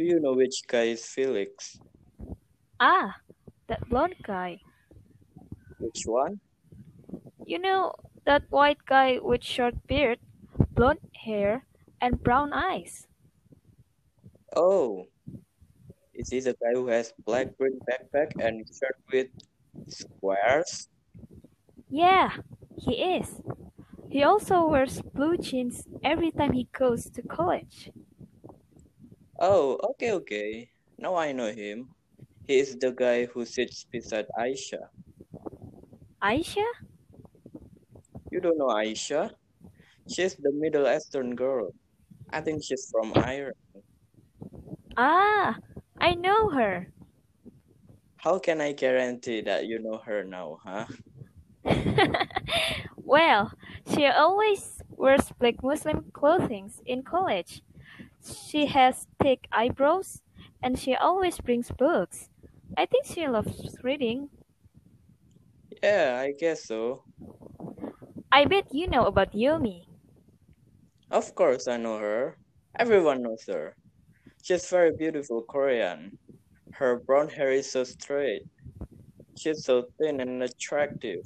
Do you know which guy is Felix? Ah, that blonde guy. Which one? You know, that white guy with short beard, blonde hair, and brown eyes. Oh, is he the guy who has black green backpack and shirt with squares? Yeah, he is. He also wears blue jeans every time he goes to college. Oh, okay. Now I know him. He is the guy who sits beside Aisha. Aisha? You don't know Aisha? She's the Middle Eastern girl. I think she's from Iran. Ah, I know her. How can I guarantee that you know her now, huh? Well, she always wears black Muslim clothing in college. She has thick eyebrows, and she always brings books. I think she loves reading. Yeah, I guess so. I bet you know about Yumi. Of course I know her. Everyone knows her. She's very beautiful Korean. Her brown hair is so straight. She's so thin and attractive.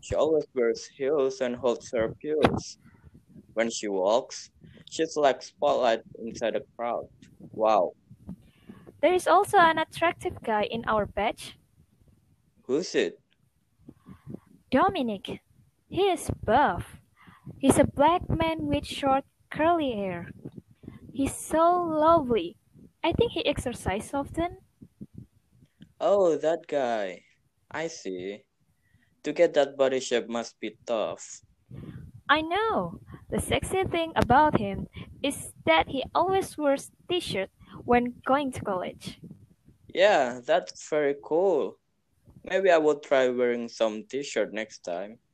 She always wears heels and holds her pulse. When she walks, she's like spotlight inside a crowd. Wow. There is also an attractive guy in our batch. Who's it? Dominic. He is buff. He's a black man with short curly hair. He's so lovely. I think he exercises often. Oh, that guy. I see. To get that body shape must be tough. I know. The sexy thing about him is that he always wears t-shirt when going to college. Yeah, that's very cool. Maybe I will try wearing some t-shirt next time.